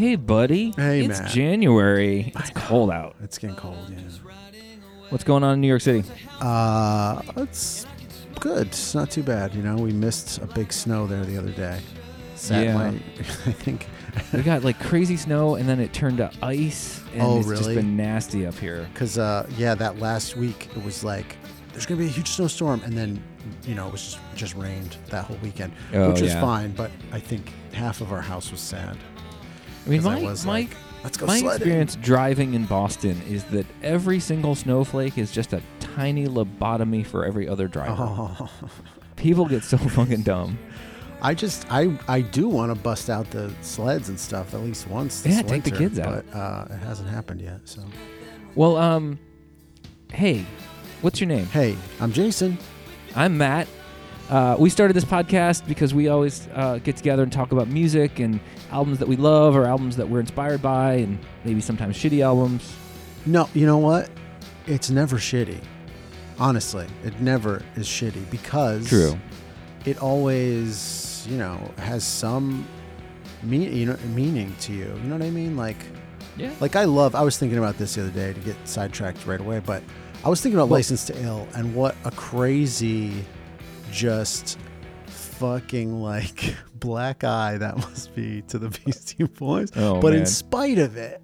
Hey, buddy. Hey, man. It's January. It's cold out. It's getting cold, yeah. What's going on in New York City? It's good. It's not too bad, you know. We missed a big snow there the other day. Sadly, yeah. I think we got like crazy snow, and then it turned to ice. And oh, really? It's just been nasty up here. Because, yeah, that last week, it was like, there's going to be a huge snowstorm, and then, you know, it was just rained that whole weekend, which was fine, but I think half of our house was sad. I mean, my experience driving in Boston is that every single snowflake is just a tiny lobotomy for every other driver. Oh. People get so fucking dumb. I do want to bust out the sleds and stuff at least once this winter, take the kids out. But it hasn't happened yet. So, well, hey, what's your name? Hey, I'm Jason. I'm Matt. We started this podcast because we always get together and talk about music and albums that we love or albums that we're inspired by and maybe sometimes shitty albums. No, you know what? It's never shitty. Honestly, it never is shitty because it always, you know, has some meaning to you. You know what I mean? Like, yeah. Like I was thinking about this the other day to get sidetracked right away, but I was thinking about License to Ill and what a crazy... just fucking like black eye that must be to the Beastie Boys. Oh, but man. In spite of it,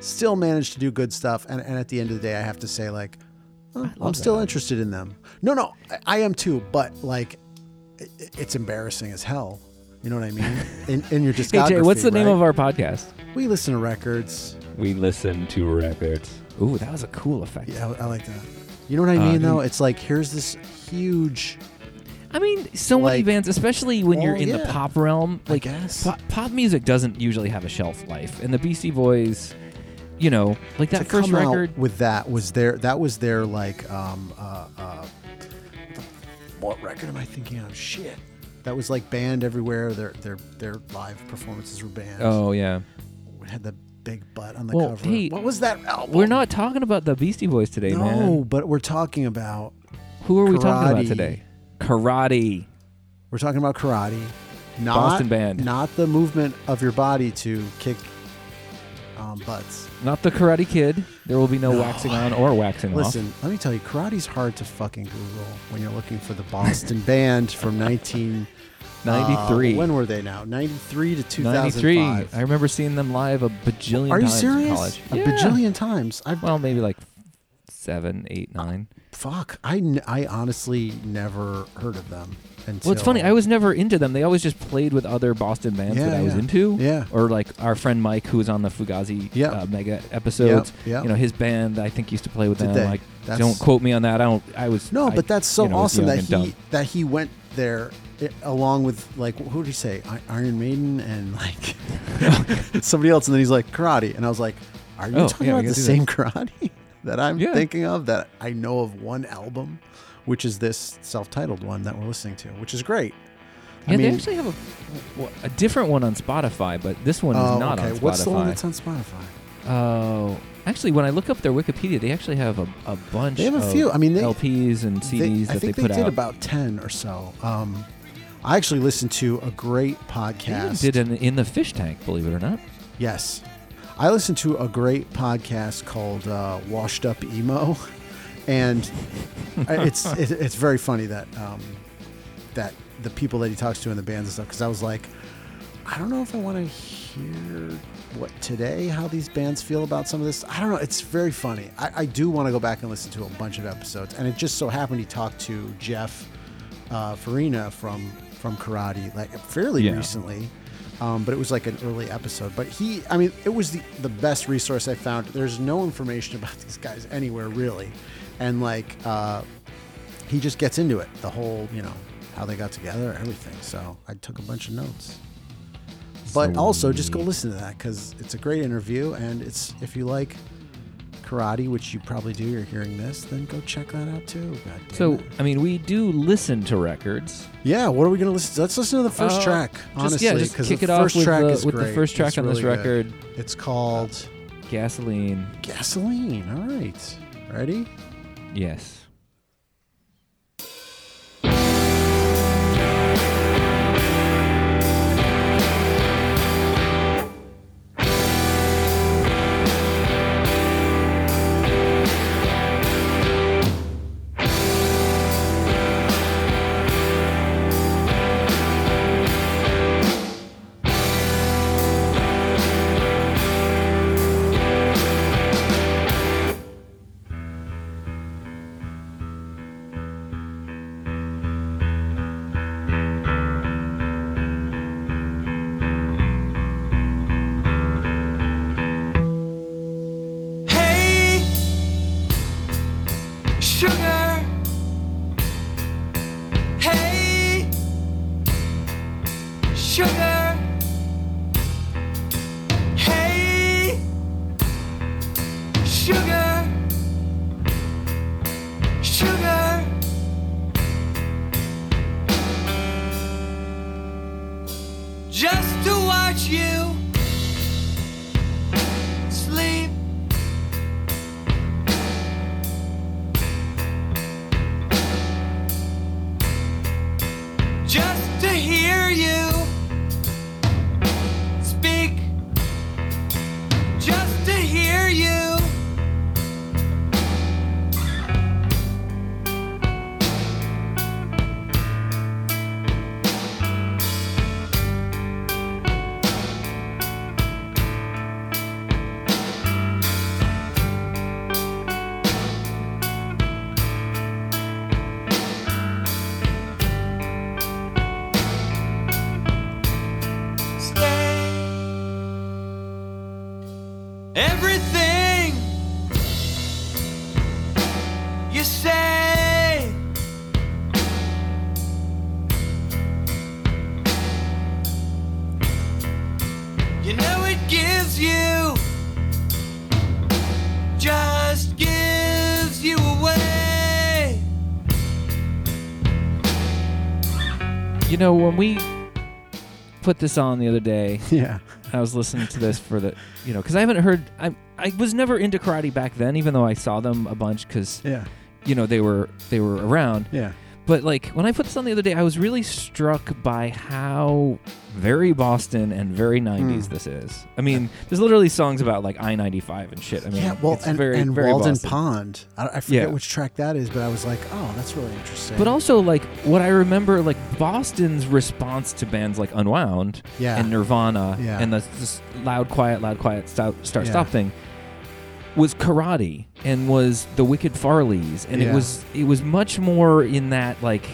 still managed to do good stuff. And at the end of the day, I have to say, like, I'm still interested in them. No, I am too. But like, it's embarrassing as hell. You know what I mean? In your discography. Hey Jay, what's the name of our podcast? We listen to records. Ooh, that was a cool effect. Yeah, I like that. You know what I mean, though? It's like, here's this huge... I mean, so many bands, especially when you're in the pop realm, like pop music doesn't usually have a shelf life. And the Beastie Boys, you know, like that first record... with that was their like... what record am I thinking of? Shit. That was like banned everywhere. Their live performances were banned. Oh, yeah. It had the... big butt on the cover. Hey, what was that album? We're not talking about the Beastie Boys today, man. No, but we're talking about we talking about today? Karate. We're talking about Karate. Not, Boston band. Not the movement of your body to kick butts. Not the Karate Kid. There will be no waxing on or waxing off. Listen, let me tell you, karate's hard to fucking Google when you're looking for the Boston band from 1993. When were they now? 93 to 2005. 93. I remember seeing them live a bajillion times in college. Are you serious? A bajillion times? Well, maybe like 7, 8, 9. Fuck. I honestly never heard of them. Well, it's funny. I was never into them. They always just played with other Boston bands that I was into. Yeah. Or like our friend Mike, who was on the Fugazi mega episodes. Yep. You know, his band, I think, used to play with them. Like, don't quote me on that. But that's so awesome that he went there... along with, like, who did he say? Iron Maiden and, like, somebody else. And then he's like, Karate. And I was like, are you talking about the same Karate that I'm thinking of? That I know of one album, which is this self-titled one that we're listening to, which is great. Yeah, I mean, they actually have a different one on Spotify, but this one is not on Spotify. What's the one that's on Spotify? Oh... actually, when I look up their Wikipedia, they actually have a bunch of few. I mean, LPs and CDs that they put out. I think they did about 10 or so. I actually listened to a great podcast. They did an In the Fish Tank, believe it or not. Yes. I listened to a great podcast called Washed Up Emo. And it's very funny that the people that he talks to in the bands and stuff, because I was like, I don't know if I want to hear... how these bands feel about some of this. I don't know. It's very funny. I do want to go back and listen to a bunch of episodes. And it just so happened he talked to Jeff Farina from Karate like fairly recently. But it was like an early episode. But it was the best resource I found. There's no information about these guys anywhere really. And like he just gets into it. The whole, you know, how they got together, everything. So I took a bunch of notes. But also, just go listen to that because it's a great interview, and if you like Karate, which you probably do, you're hearing this, then go check that out too. I mean, we do listen to records. Yeah, what are we going to listen to? Let's listen to the first track, honestly. Just kick it off with the first track on this record. It's called... Gasoline. Gasoline, all right. Ready? Yes. Sugar, sugar. Just to watch you sleep. Just to hear you speak. Just to hear you. You know, when we put this on the other day, yeah, I was listening to this for the, you know, because I haven't heard, I was never into Karate back then, even though I saw them a bunch because, yeah, you know, they were around. Yeah. But like when I put this on the other day, I was really struck by how very Boston and very 90s this is. I mean, there's literally songs about like I-95 and shit. I mean, yeah, well, it's and very Walden Boston. Pond. I forget which track that is, but I was like, oh, that's really interesting. But also, like, what I remember, like, Boston's response to bands like Unwound and Nirvana and this loud, quiet, start, stop thing was Karate and was the Wicked Farleys. And it was much more in that, like,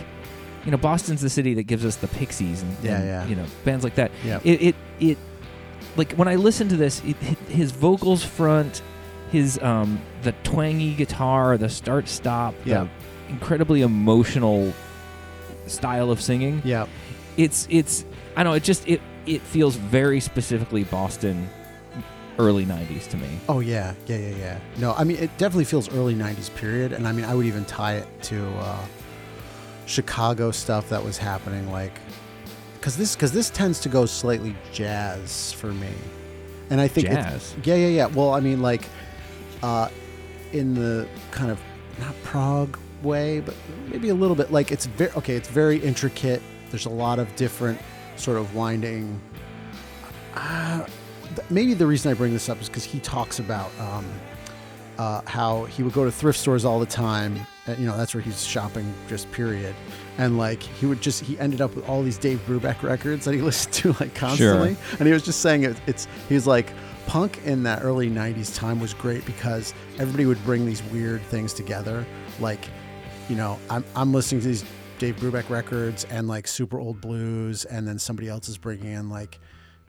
you know, Boston's the city that gives us the Pixies and you know, bands like that. Yep. It like when I listen to this, his vocals front, his the twangy guitar, the start stop, the incredibly emotional style of singing. Yeah, it's I don't know. It just it feels very specifically Boston, early 90s to me. Oh yeah. No, I mean it definitely feels early 90s period, and I mean I would even tie it to. Chicago stuff that was happening, like, because this tends to go slightly jazz for me, and I think jazz. Yeah. Well, I mean, like, in the kind of not prog way, but maybe a little bit. Like, it's very okay. It's very intricate. There's a lot of different sort of winding. Maybe the reason I bring this up is because he talks about how he would go to thrift stores all the time. You know, that's where he's shopping, just period. And like he ended up with all these Dave Brubeck records that he listened to like constantly. Sure. And he was just saying he was like, punk in that early 90s time was great because everybody would bring these weird things together. Like, you know, I'm listening to these Dave Brubeck records and like super old blues, and then somebody else is bringing in like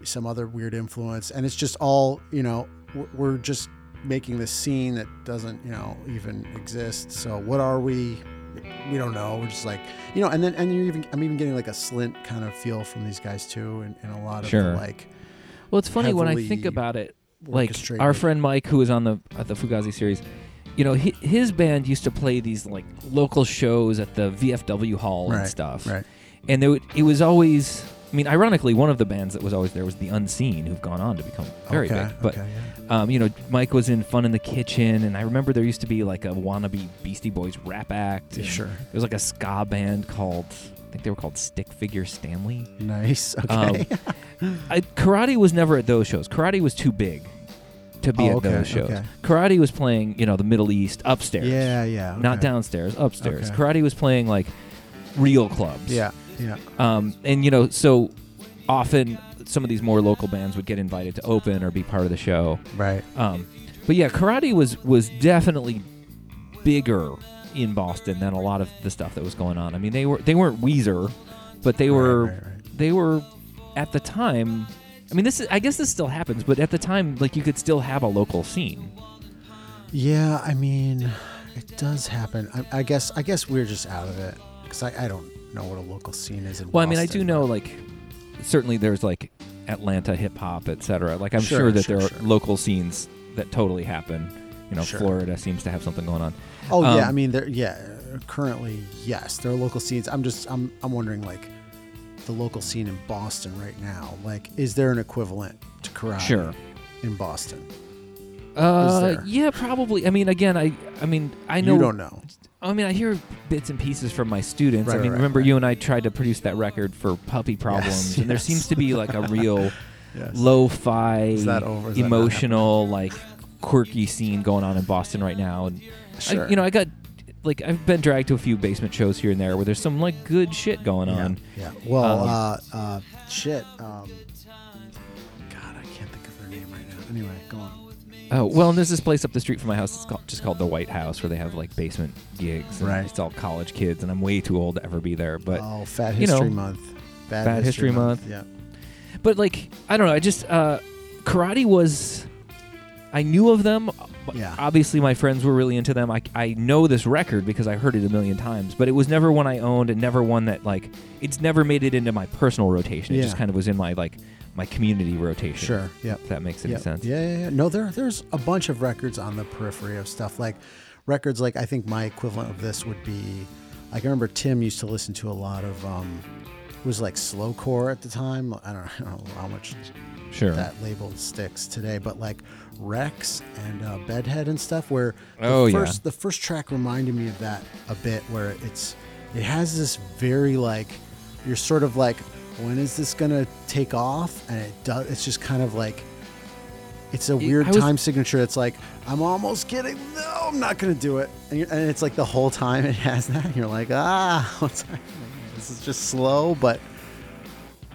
some other weird influence, and it's just all, you know, we're just making this scene that doesn't, you know, even exist. So what are we don't know. We're just like, you know, and I'm even getting like a Slint kind of feel from these guys too, and a lot of the, like, well, it's funny when I think about it, like our friend Mike, who was on the Fugazi series, you know, his band used to play these like local shows at the VFW hall and stuff, right? And it was always, I mean, ironically, one of the bands that was always there was The Unseen, who've gone on to become very big. But, you know, Mike was in Fun in the Kitchen, and I remember there used to be, like, a wannabe Beastie Boys rap act. Yeah, sure. There was, like, a ska band called, I think they were called Stick Figure Stanley. Nice. Okay. Karate was never at those shows. Karate was too big to be at those shows. Okay. Karate was playing, you know, the Middle East upstairs. Yeah. Okay. Not downstairs, upstairs. Okay. Karate was playing, like, real clubs. Yeah. And, you know, so often some of these more local bands would get invited to open or be part of the show. Right. But, yeah, Karate was definitely bigger in Boston than a lot of the stuff that was going on. I mean, they weren't Weezer, but they were at the time. I mean, I guess this still happens, but at the time, like, you could still have a local scene. Yeah, I mean, it does happen. I guess we're just out of it because I don't know what a local scene is in Boston. Well, I mean, I do know, like, certainly there's, like, Atlanta hip-hop, et cetera. Like, I'm sure that there are local scenes that totally happen. you know, sure. Florida seems to have something going on. Oh, yeah. I mean, currently, yes, there are local scenes. I'm wondering, like, the local scene in Boston right now, like, is there an equivalent to karate sure. in Boston? Yeah, probably. I mean, again, I mean, I know. You don't know. I mean, I hear bits and pieces from my students. Right, I mean, remember you and I tried to produce that record for Puppy Problems, yes, and there seems to be like a real yes. lo-fi, emotional, like quirky scene going on in Boston right now. And sure. I've been dragged to a few basement shows here and there where there's some like good shit going on. Yeah. Well, shit. God, I can't think of their name right now. Anyway, go on. Oh, well, and there's this place up the street from my house. It's called The White House, where they have like basement gigs. And right. It's all college kids, and I'm way too old to ever be there. But Fat History Month. Fat History Month. Yeah. But like, I don't know. I just karate was. I knew of them. Yeah. Obviously, my friends were really into them. I know this record because I heard it a million times. But it was never one I owned, and never one that like. It's never made it into my personal rotation. It just kind of was in my like. My community rotation. Sure. Yeah. If that makes any sense. Yeah. No, there's a bunch of records on the periphery of stuff like records. Like I think my equivalent of this would be, like I remember Tim used to listen to a lot of, it was like slowcore at the time. I don't know how much sure. that label sticks today, but like Rex and Bedhead and stuff. Where the first track reminded me of that a bit. Where it has this very like you're sort of like. When is this gonna take off? And it does. It's just kind of like it's a weird time signature. It's like I'm almost kidding. No, I'm not gonna do it. And it's like the whole time it has that. And you're like, what's happening? This is just slow, but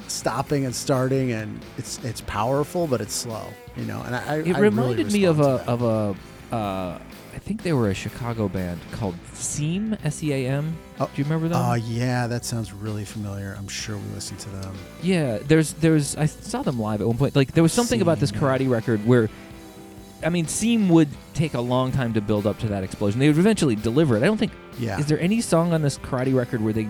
stopping and starting, and it's powerful, but it's slow. You know. And it reminded me of I think they were a Chicago band called Seam, S-E-A-M. Oh. Do you remember them? Oh, yeah. That sounds really familiar. I'm sure we listened to them. Yeah. There's. I saw them live at one point. Like, there was something about this karate record where, I mean, Seam would take a long time to build up to that explosion. They would eventually deliver it. I don't think... Yeah. Is there any song on this karate record where they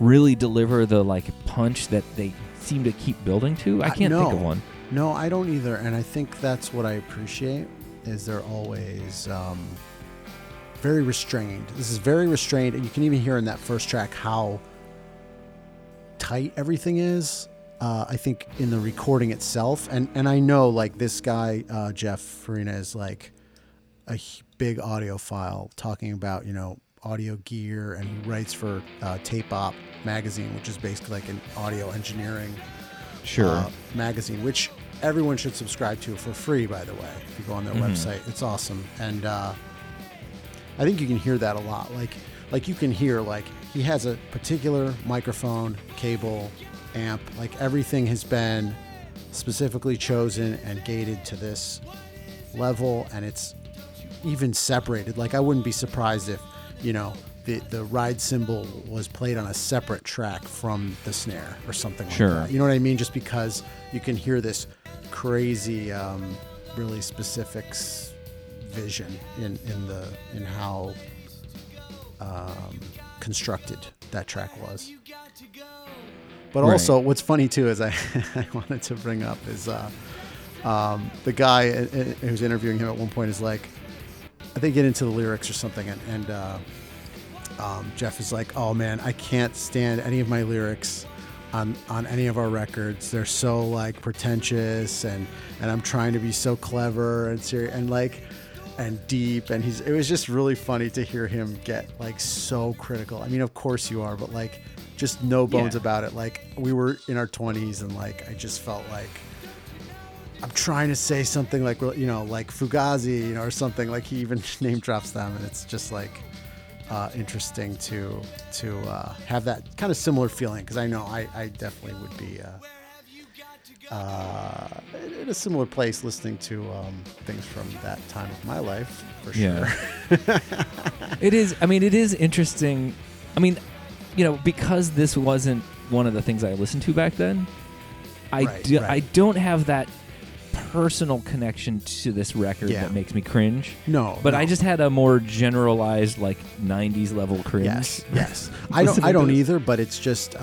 really deliver the, like, punch that they seem to keep building to? I can't think of one. No, I don't either. And I think that's what I appreciate. Is they're always very restrained. This is very restrained, and you can even hear in that first track how tight everything is, I think, in the recording itself. And I know, like, this guy, Jeff Farina, is, like, a big audiophile talking about, you know, audio gear, and he writes for Tape Op magazine, which is basically like an audio engineering magazine, which... Everyone should subscribe to for free, by the way. If you go on their website, it's awesome. And I think you can hear that a lot. Like you can hear, like, he has a particular microphone, cable, amp. Like, everything has been specifically chosen and gated to this level, and it's even separated. Like, I wouldn't be surprised if, you know, the ride cymbal was played on a separate track from the snare or something like that. You know what I mean? Just because you can hear this crazy, really specific vision in how constructed that track was. But also, what's funny too is I wanted to bring up is the guy who's interviewing him at one point is like, they get into the lyrics or something, and Jeff is like, oh man, I can't stand any of my lyrics on any of our records. They're so like pretentious and I'm trying to be so clever and serious and like and deep, and it was just really funny to hear him get like so critical. I mean, of course you are, but like just no bones about it. Like, we were in our 20s and like I just felt like I'm trying to say something like, you know, like Fugazi, you know, or something. Like, he even name drops them, and it's just like interesting to have that kind of similar feeling, because I know I definitely would be in a similar place listening to things from that time of my life for sure. It is interesting. I mean, you know, because this wasn't one of the things I listened to back then, I don't have that personal connection to this record that makes me cringe. No. I just had a more generalized like 90s level cringe. Yes. I don't either, but it's just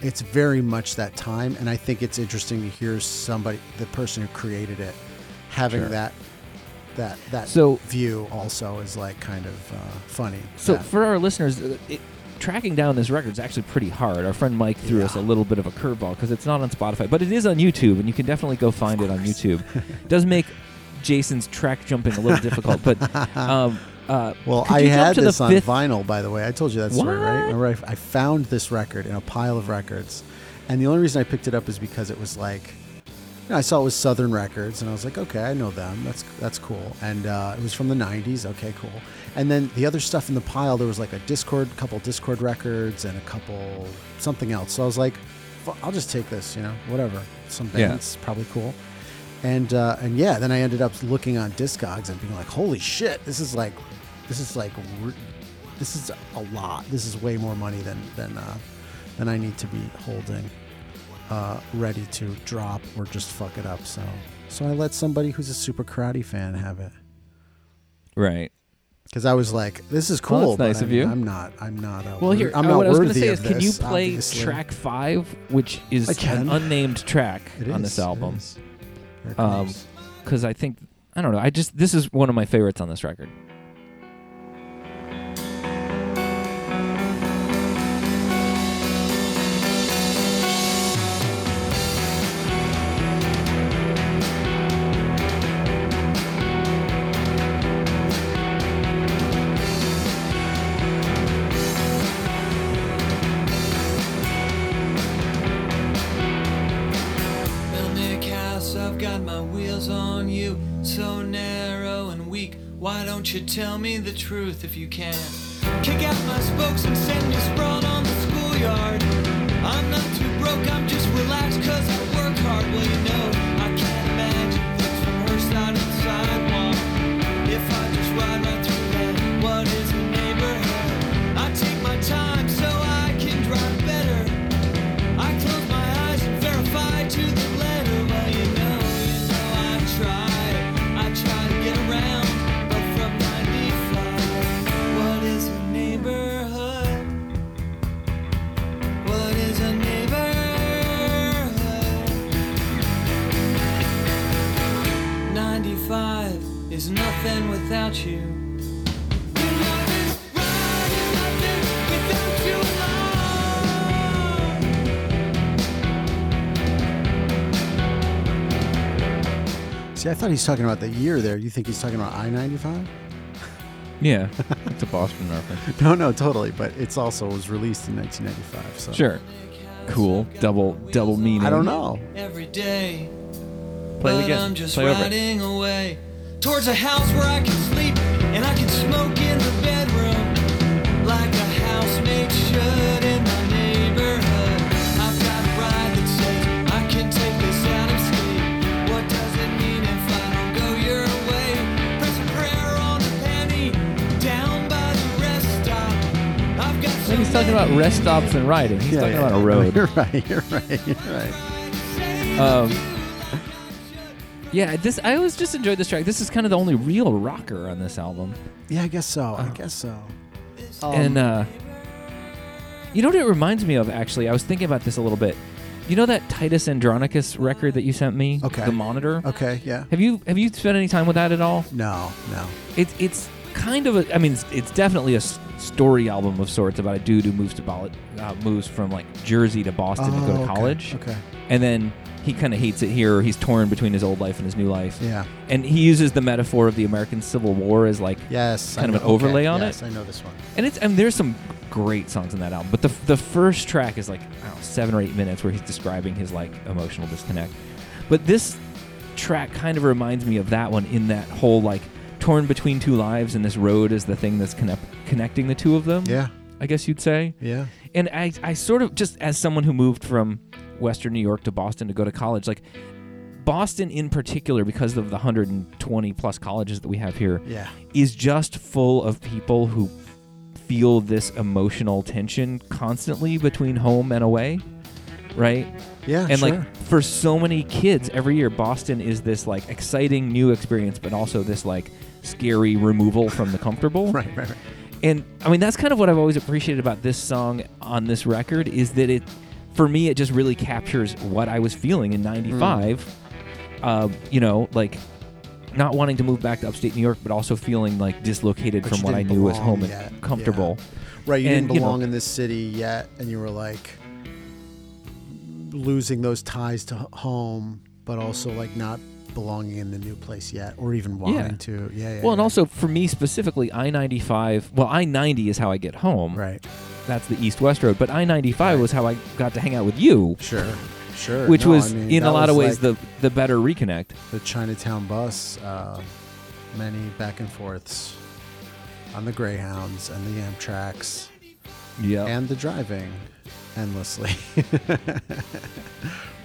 it's very much that time, and I think it's interesting to hear the person who created it having that that view also is like kind of funny. So for our listeners, tracking down this record is actually pretty hard. Our friend Mike threw us a little bit of a curveball because it's not on Spotify, but it is on YouTube, and you can definitely go find it on YouTube. It does make Jason's track jumping a little difficult, but... well, I had this on vinyl, by the way. I told you that story, right? Remember, I found this record in a pile of records, and the only reason I picked it up is because it was like... You know, I saw it was Southern Records, and I was like, okay, I know them. That's cool. And it was from the 90s. Okay, cool. And then the other stuff in the pile, there was like a couple Discord records and a couple something else. So I was like, I'll just take this, you know, whatever. Some band's probably cool. And yeah, then I ended up looking on Discogs and being like, holy shit, this is a lot. This is way more money than I need to be holding. Ready to drop or just fuck it up. So I let somebody who's a super karate fan have it. Right. Because I was like, this is cool. Well, that's nice of you. I'm not. What I was going to say is, can you play track 5, which is an unnamed track on this album? Because I think, I don't know, this is one of my favorites on this record. Should tell me the truth if you can. Kick out my spokes and send me sprawled on the schoolyard. I'm not too broke, I'm just relaxed cause I work hard. Well, you know, I can't imagine things from her side of the sidewalk. If I just ride right through that, what is the neighborhood? I take my time so I can drive better. I close my eyes and verify to the letter. Well, you know I try to get around. Is nothing without you. Nothing without you alone. See, I thought he's talking about the year there. You think he's talking about I-95? Yeah, it's a Boston reference. No, totally. But it's also was released in 1995. So sure, cool, double meaning. I don't know. Every day. Play it again. I'm just riding away towards a house where I can sleep and I can smoke in the bedroom like a housemate should in my neighborhood. I've got a ride that says I can take this out of sleep. What does it mean if I don't go your way? Press a prayer on a penny down by the rest stop. I've got some. He's talking about rest stops and riding. He's talking about a road. You're right. Yeah, I always just enjoyed this track. This is kind of the only real rocker on this album. Yeah, I guess so. And you know what it reminds me of, actually? I was thinking about this a little bit. You know that Titus Andronicus record that you sent me? Okay. The Monitor? Okay, yeah. Have you spent any time with that at all? No. It's kind of a... I mean, it's definitely a story album of sorts about a dude who moves from like Jersey to Boston to go to college. Okay. And then... he kind of hates it here. He's torn between his old life and his new life. Yeah. And he uses the metaphor of the American Civil War as like kind of an overlay on it. Yes, I know this one. And there's some great songs in that album. But the first track is like, I don't know, 7 or 8 minutes where he's describing his like emotional disconnect. But this track kind of reminds me of that one in that whole like torn between two lives and this road is the thing that's connecting the two of them. Yeah. I guess you'd say. Yeah. And I sort of, just as someone who moved from Western New York to Boston to go to college, like Boston in particular, because of the 120 plus colleges that we have here, is just full of people who feel this emotional tension constantly between home and away, right? Yeah, and sure. Like for so many kids every year, Boston is this like exciting new experience, but also this like scary removal from the comfortable. right. And I mean, that's kind of what I've always appreciated about this song on this record, is that it, for me, it just really captures what I was feeling in 95. You know, like not wanting to move back to upstate New York, but also feeling like dislocated from what I knew was home and comfortable. Yeah. Right, you didn't belong in this city yet, and you were like losing those ties to home, but also like not belonging in the new place yet, or even wanting to. And also for me specifically, I-95. Well, I-90 is how I get home. Right. That's the East-West Road, but I-95 was how I got to hang out with you. Sure. Which was, I mean, in a lot of ways, like the better reconnect. The Chinatown bus, many back and forths on the Greyhounds and the Amtraks. Yeah. And the driving endlessly.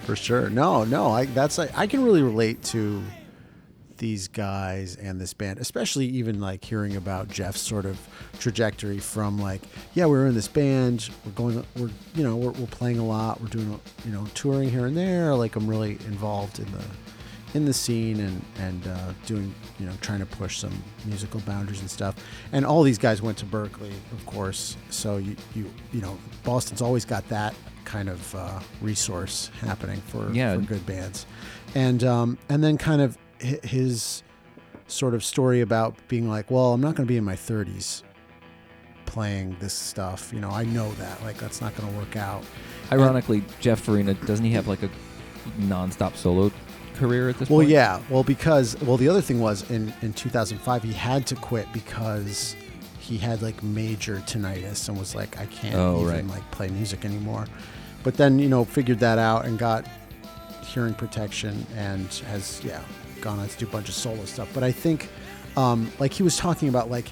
For sure. I can really relate to these guys and this band, especially even like hearing about Jeff's sort of trajectory from like, yeah, we're in this band, we're playing a lot, we're doing, touring here and there. Like I'm really involved in the scene and doing, trying to push some musical boundaries and stuff. And all these guys went to Berkeley, of course. So you Boston's always got that kind of resource happening for good bands. And then kind of his sort of story about being like, well, I'm not going to be in my 30s playing this stuff. I know that. Like, that's not going to work out. Ironically, Jeff Farina, doesn't he have like a nonstop solo career at this point? Well, yeah. Well, because the other thing was in 2005, he had to quit because he had like major tinnitus and was like, I can't play music anymore. But then, figured that out and got hearing protection and has, gone on to do a bunch of solo stuff. But I think like he was talking about like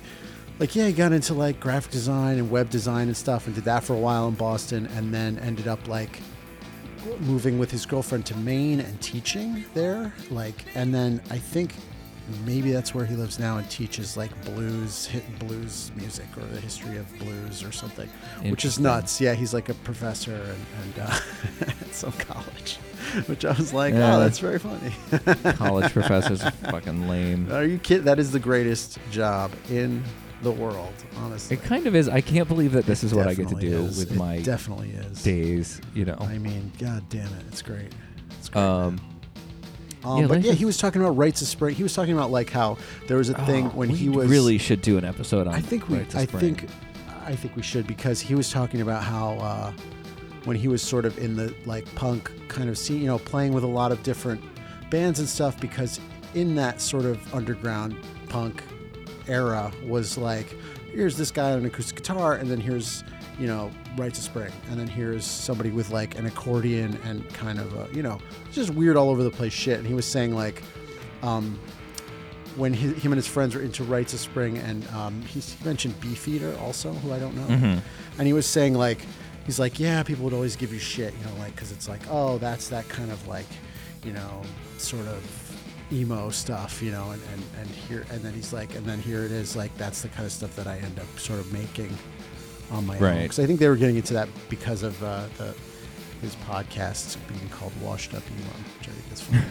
he got into like graphic design and web design and stuff and did that for a while in Boston, and then ended up like moving with his girlfriend to Maine and teaching there, like, and then I think maybe that's where he lives now and teaches like blues music or the history of blues or something, which is nuts. Yeah, he's like a professor and at some college, which I was like, oh, that's very funny. College professors are fucking lame. Are you kidding? That is the greatest job in the world, honestly. It kind of is. I can't believe that this is what I get to do with my days. I mean, god damn it, it's great. It's great. He was talking about Rites of Spring. He was talking about like how there was a thing when he was. We really should do an episode on. I think we should, because he was talking about how when he was sort of in the like punk kind of scene, playing with a lot of different bands and stuff, because in that sort of underground punk era was like, here's this guy on an acoustic guitar, and then here's Rites of Spring, and then here's somebody with like an accordion and kind of a, just weird all over the place shit. And he was saying like when him and his friends were into Rites of Spring, and he mentioned Beefeater also, who I don't know. Mm-hmm. And he was saying like, he's like, yeah, people would always give you shit, like, because it's like, oh, that's that kind of like, sort of emo stuff, and here, and then he's like, and then here it is, like, that's the kind of stuff that I end up sort of making on my own. Because I think they were getting into that because of his podcast being called Washed Up Emo, which I think is funny.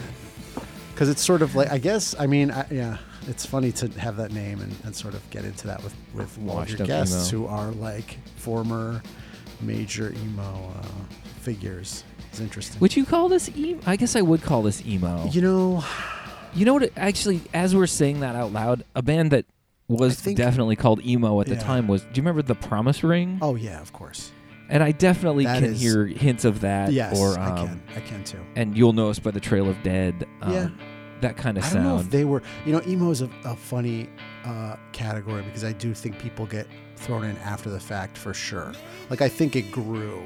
Because it's sort of like, I guess, I mean, it's funny to have that name and sort of get into that with Washed Up guests emo, who are like former major emo figures. It's interesting. Would you call this emo? I guess I would call this emo. You know what? Actually, as we're saying that out loud, a band that was definitely called emo at the time was, do you remember The Promise Ring? Oh, yeah, of course. And I definitely can hear hints of that. Yes, or, I can too. And You'll Know Us by the Trail of Dead. That kind of sound. I don't know if they were... emo is a funny category, because I do think people get thrown in after the fact for sure. Like, I think it grew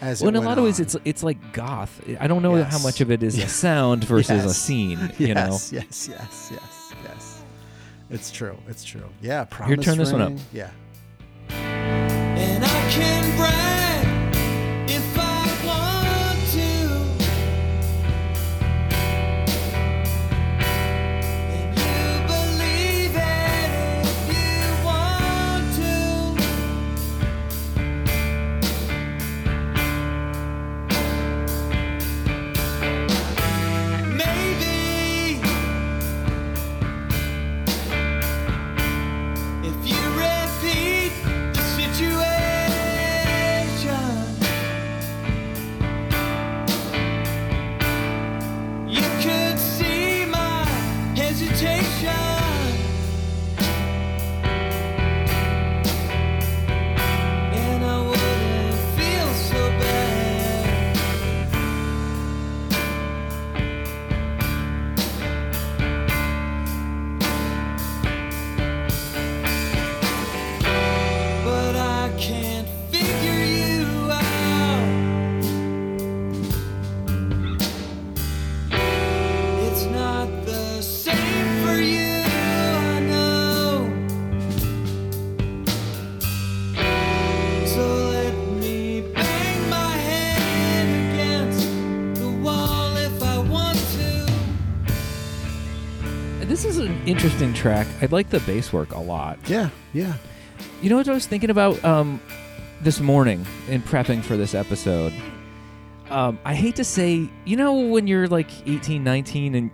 as it went on. Well, in a lot of ways, it's like goth. I don't know how much of it is a sound versus a scene, you know? Yes. It's true. Yeah, Promise Ring. Here, turn this one up. Yeah. And I can brag if I want to. And you believe it if you want to. Maybe. It's not the same for you, I know. So let me bang my head against the wall if I want to. This is an interesting track. I like the bass work a lot. Yeah. You know what I was thinking about this morning in prepping for this episode? I hate to say, you know when you're like 18, 19 and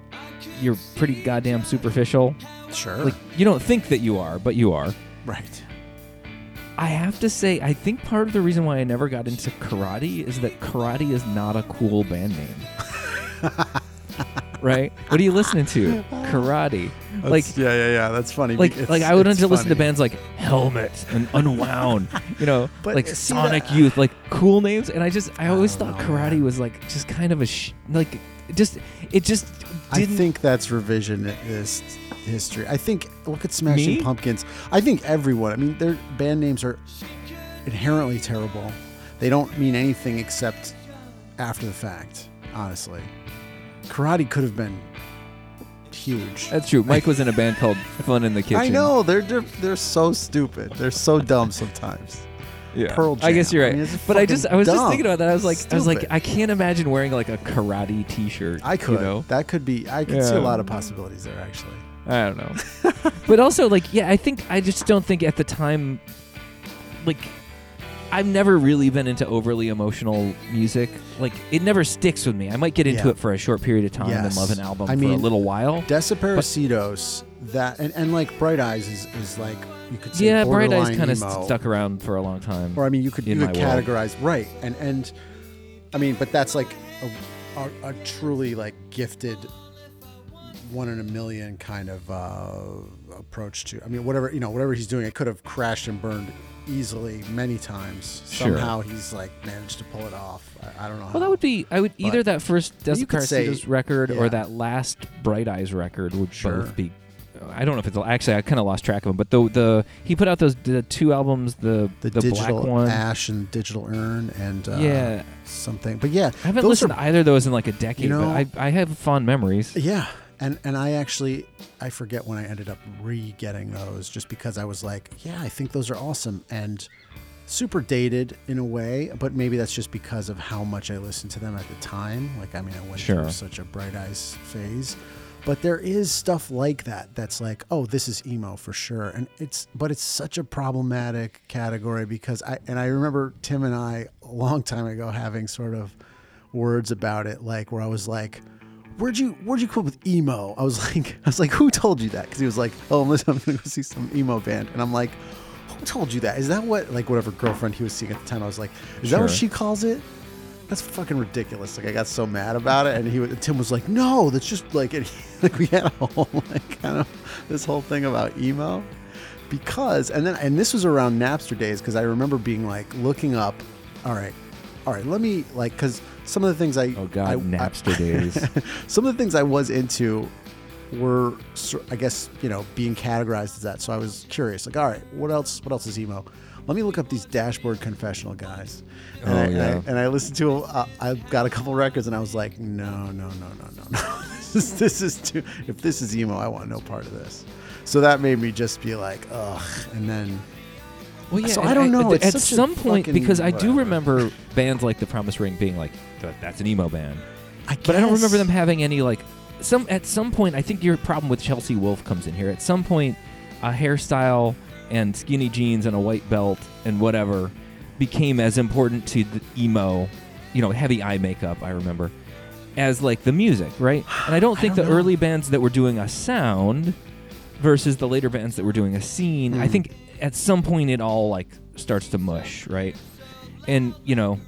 you're pretty goddamn superficial? Sure. Like, you don't think that you are, but you are. Right. I have to say, I think part of the reason why I never got into Karate is that Karate is not a cool band name. Right? What are you listening to? Karate. That's, like, yeah. That's funny. Like I would listen to bands like Helmet and Unwound, you know, like Sonic Youth, like cool names. And I always thought Karate was like just kind of a didn't. I think that's revisionist history. I think look at Smashing Pumpkins. I think everyone. I mean, their band names are inherently terrible. They don't mean anything except after the fact. Honestly. Karate could have been huge. That's true. Mike was in a band called Fun in the Kitchen. I know. They're so stupid. They're so dumb sometimes. Yeah. Pearl Jam. I guess you're right. I mean, but I was just thinking about that. I was like, I can't imagine wearing like a Karate T-shirt. I could. You know? That could be. I could see a lot of possibilities there. Actually, I don't know. But also, like, yeah, I just don't think at the time, like. I've never really been into overly emotional music. Like, it never sticks with me. I might get into it for a short period of time and love an album for a little while. Desaparecidos, that and like Bright Eyes is like you could say borderline Bright Eyes kind of stuck around for a long time. Or I mean, you could categorize world. Right, and I mean, but that's like a truly like gifted one in a million kind of approach to. I mean, whatever he's doing, it could have crashed and burned easily many times. Somehow he's like managed to pull it off. I don't know. Well, either that first Desaparecidos record or that last Bright Eyes record would both be. I don't know if it's actually. I kind of lost track of him, but the he put out those two albums, the Digital Black One, Ash and Digital Urn, and something. But yeah, I haven't listened to either of those in like a decade. You know, but I have fond memories. Yeah. And I actually, I forget when I ended up re-getting those just because I was like, yeah, I think those are awesome and super dated in a way, but maybe that's just because of how much I listened to them at the time. Like, I mean, I went through such a Bright Eyes phase, but there is stuff like that that's like, oh, this is emo for sure. And it's such a problematic category because I remember Tim and I a long time ago having sort of words about it, like where I was like, Where'd you come up with emo? I was like, who told you that? Because he was like, oh, listen, I'm gonna go see some emo band, and I'm like, who told you that? Is that what like whatever girlfriend he was seeing at the time? I was like, is that what she calls it? That's fucking ridiculous. Like I got so mad about it, and Tim was like, no, that's just like, and we had a whole like kind of this whole thing about emo because, and this was around Napster days because I remember being like looking up, all right, let me like because. Some of the things Napster days. Some of the things I was into were, I guess, you know, being categorized as that. So I was curious, like, all right, what else is emo? Let me look up these Dashboard Confessional guys. And I listened to, I got a couple records and I was like, no. This is too, if this is emo, I want no part of this. So that made me just be like, ugh. And then. Well, yeah, so I don't know. At some point, because I do remember bands like The Promise Ring being like, that's an emo band. But I don't remember them having any, like, at some point, I think your problem with Chelsea Wolfe comes in here. At some point, a hairstyle and skinny jeans and a white belt and whatever became as important to the emo, you know, heavy eye makeup, I remember, as, like, the music, right? And I don't think early bands that were doing a sound versus the later bands that were doing a scene, I think... At some point, it all like starts to mush, right? And you know,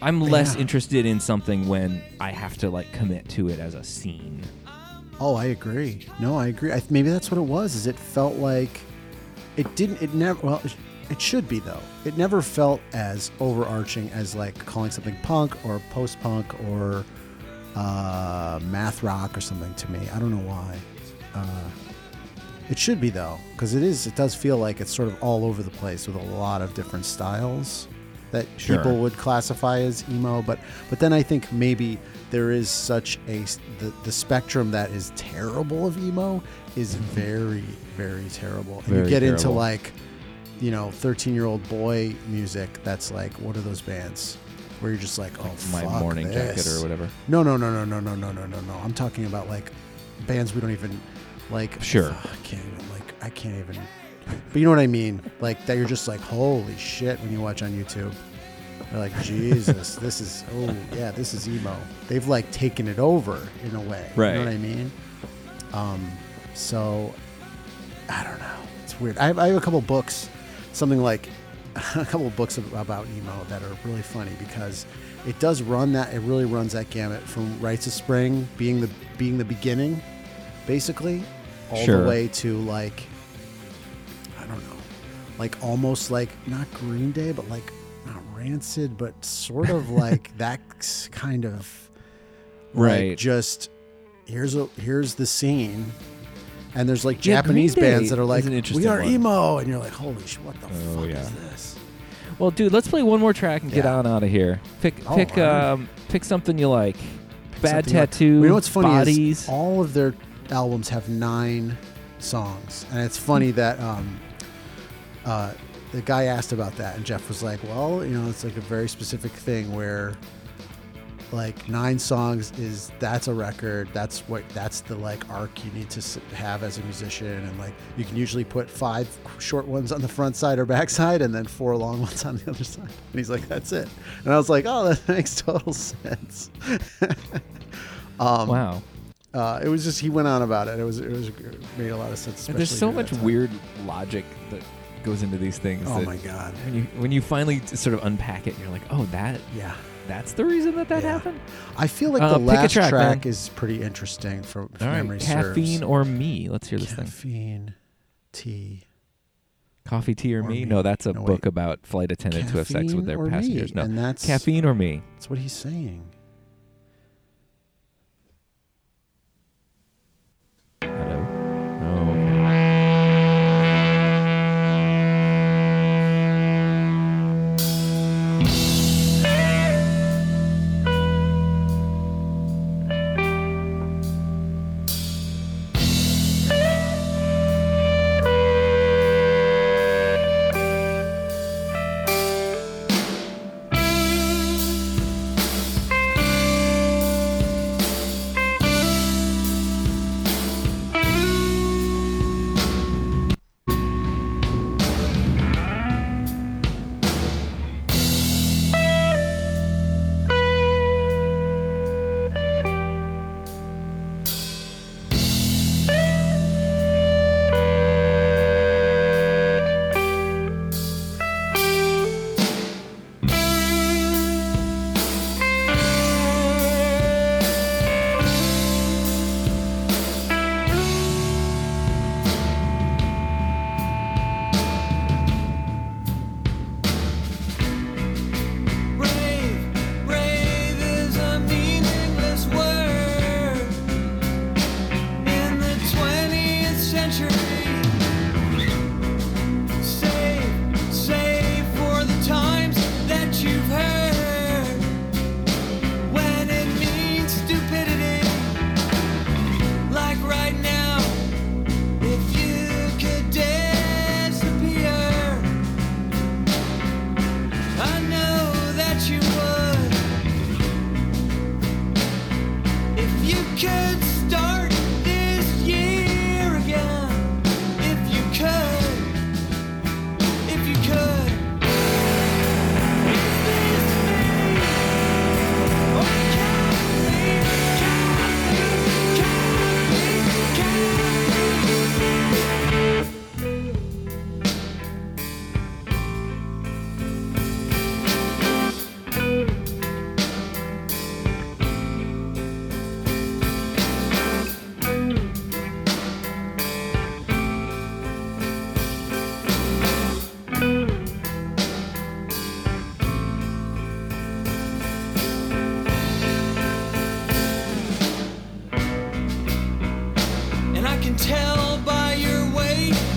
I'm less interested in something when I have to like commit to it as a scene. Oh, I agree. No, I agree. Maybe that's what it was. Is it felt like it didn't? It never. Well, it should be though. It never felt as overarching as like calling something punk or post-punk or math rock or something to me. I don't know why. It should be, though, because it does feel like it's sort of all over the place with a lot of different styles. that sure. people would classify as emo. But then I think maybe there is such a the spectrum that is terrible of emo is very, very terrible. And very you get terrible. Into like, you know, 13-year-old boy music that's like, what are those bands? Where you're just like, oh, like My Morning this. Jacket or whatever. No. I'm talking about like bands we don't even like. Sure. I can't even. But you know what I mean? Like that you're just like, holy shit when you watch on YouTube. You're like, Jesus, this is emo. They've like taken it over in a way. Right. You know what I mean? So I don't know. It's weird. I have a couple books, something like. A couple of books about emo that are really funny because it does run that, it really runs that gamut from Rites of Spring being the beginning, basically, all sure. the way to like, I don't know, like almost like not Green Day, but like not Rancid, but sort of like that kind of right. Like just here's the scene. And there's like Japanese bands that are like, we are emo. And you're like, holy shit, what the fuck is this? Well, dude, let's play one more track and get on out of here. Pick something you like. Bad Tattoo, you know what's funny Bodies. Is all of their albums have 9 songs. And it's funny that the guy asked about that. And Jeff was like, well, you know, it's like a very specific thing where... Like 9 songs that's a record. That's the like arc you need to have as a musician, and like you can usually put 5 short ones on the front side or back side, and then 4 long ones on the other side. And he's like, that's it. And I was like, oh, that makes total sense. Wow. It was just he went on about it. It made a lot of sense. And there's so much weird logic that goes into these things. Oh my god! When you finally sort of unpack it, you're like, oh, that. Yeah. That's the reason that happened? I feel like the last track is pretty interesting from memory serves. Caffeine or Me. Let's hear this thing. Caffeine, tea. Coffee, tea or me? No, that's a book about flight attendants who have sex with their passengers. No, that's Caffeine or Me. That's what he's saying.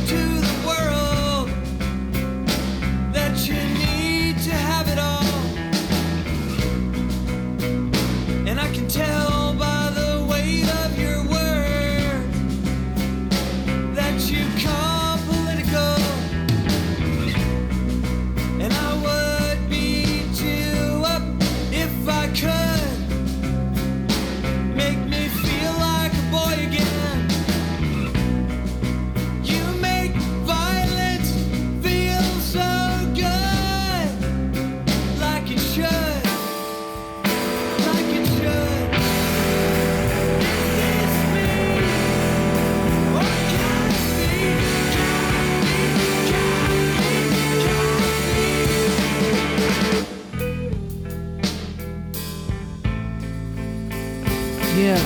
To the world that you need to have it all.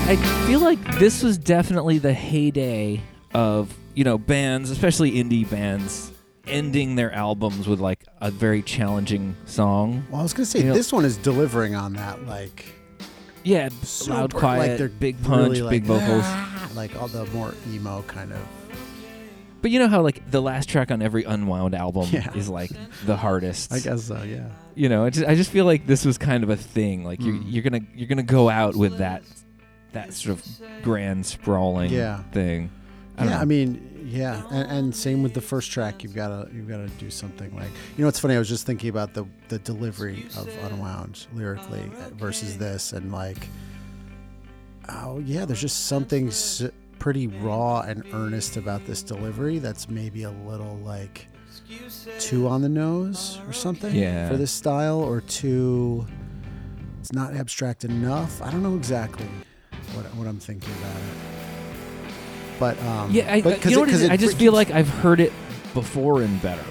I feel like this was definitely the heyday of, you know, bands, especially indie bands, ending their albums with like a very challenging song. Well, I was gonna say this one is delivering on that, like super, loud, quiet, like big punch, really big vocals, like all the more emo kind of. But you know how like the last track on every Unwound album is like the hardest. I guess so. Yeah. You know, I just feel like this was kind of a thing. Like you're gonna go out with that sort of grand sprawling thing. I don't know. I mean, and same with the first track. You've gotta do something like, you know. It's funny. I was just thinking about the delivery of Unwound lyrically versus this, and like, oh yeah, there's just something pretty raw and earnest about this delivery that's maybe a little like too on the nose or something for this style, or too, it's not abstract enough. I don't know exactly what I'm thinking about it, but I just feel like I've heard it before and better,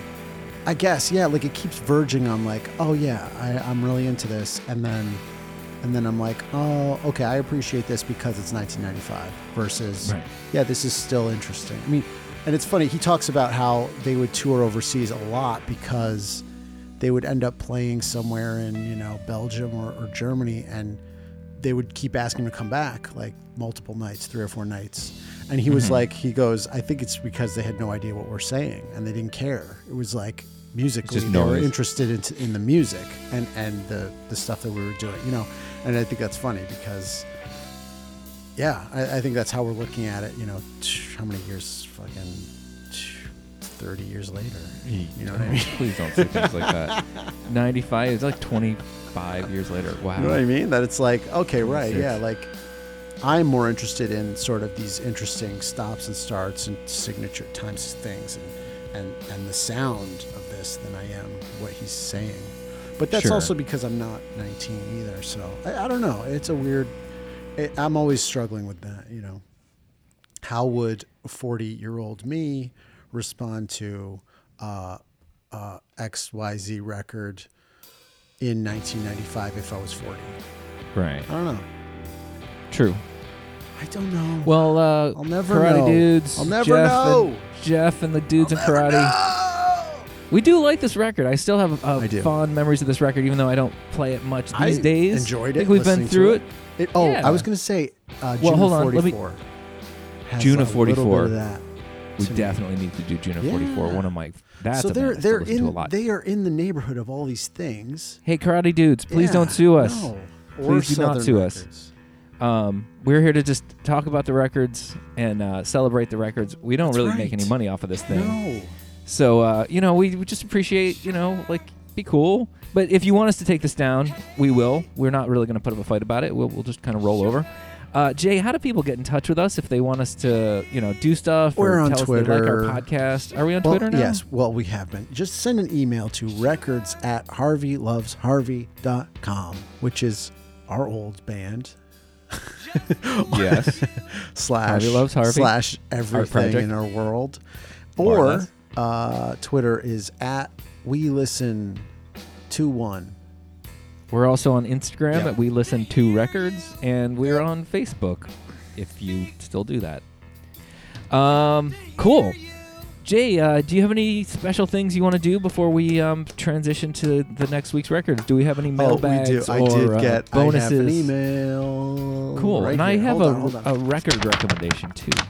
I guess. Yeah, like it keeps verging on like, oh yeah, I'm really into this, and then I'm like, oh, okay, I appreciate this because it's 1995 versus, yeah, this is still interesting. I mean, and it's funny, he talks about how they would tour overseas a lot because they would end up playing somewhere in, you know, Belgium or Germany, and they would keep asking him to come back like multiple nights, 3 or 4 nights. And he was like, he goes, I think it's because they had no idea what we're saying and they didn't care. It was like, musically, they were interested in the music and the stuff that we were doing, you know. And I think that's funny because, yeah, I think that's how we're looking at it, you know. How many years, fucking 30 years later, you know what I mean? Please don't say things like that. 95, it's like 25 years later. Wow. You know what I mean? That it's like, okay, right, yeah, like I'm more interested in sort of these interesting stops and starts and signature times things and the sound of this than I am what he's saying. But that's also because I'm not 19 either, so I don't know. It's a weird... I'm always struggling with that, you know. How would 40-year-old me respond to XYZ record in 1995 if I was 40? Right. I don't know. True. I don't know. Well, I'll never Karate know. Dudes. I'll never know. Jeff and the dudes in Karate. Know. We do like this record. I still have fond memories of this record, even though I don't play it much these days. Enjoyed it. I think we've been through it. Oh, yeah. I was going to say June of 44. June of 44. We definitely need to do June of 44. One of my... That's so they're in. To a lot. They are in the neighborhood of all these things. Hey, Karate Dudes, please don't sue us. No. Please do not sue us. We're here to just talk about the records and celebrate the records. We don't make any money off of this thing. No. So, you know, we just appreciate, you know, like, be cool. But if you want us to take this down, we will. We're not really going to put up a fight about it. We'll just kind of roll over. Jay, how do people get in touch with us if they want us to, you know, do stuff or on tell Twitter. Us they like our podcast? Are we on Twitter now? Yes. Well, we have been. Just send an email to records@harveylovesharvey.com, which is our old band. Yes. / everything in our world. Or Twitter is @WeListen21. We're also on Instagram at WeListen2Records, and we're on Facebook if you still do that. Cool. Jay, do you have any special things you want to do before we transition to the next week's record? Do we have any mailbags or bonuses? I have an email. Cool. Right, and I have a record recommendation, too.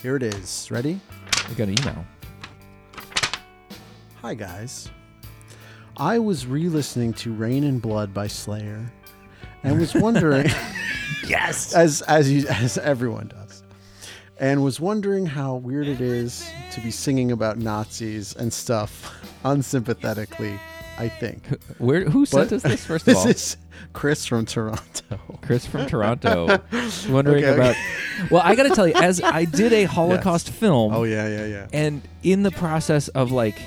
Here it is. Ready? We got an email. Hi, guys. I was re-listening to Reign in Blood by Slayer and was wondering... Yes! As everyone does. And was wondering how weird it is to be singing about Nazis and stuff unsympathetically, I think. Who sent us this, first of all? This is Chris from Toronto. Wondering about... Well, I got to tell you, as I did a Holocaust film... Oh, yeah. And in the process of, like...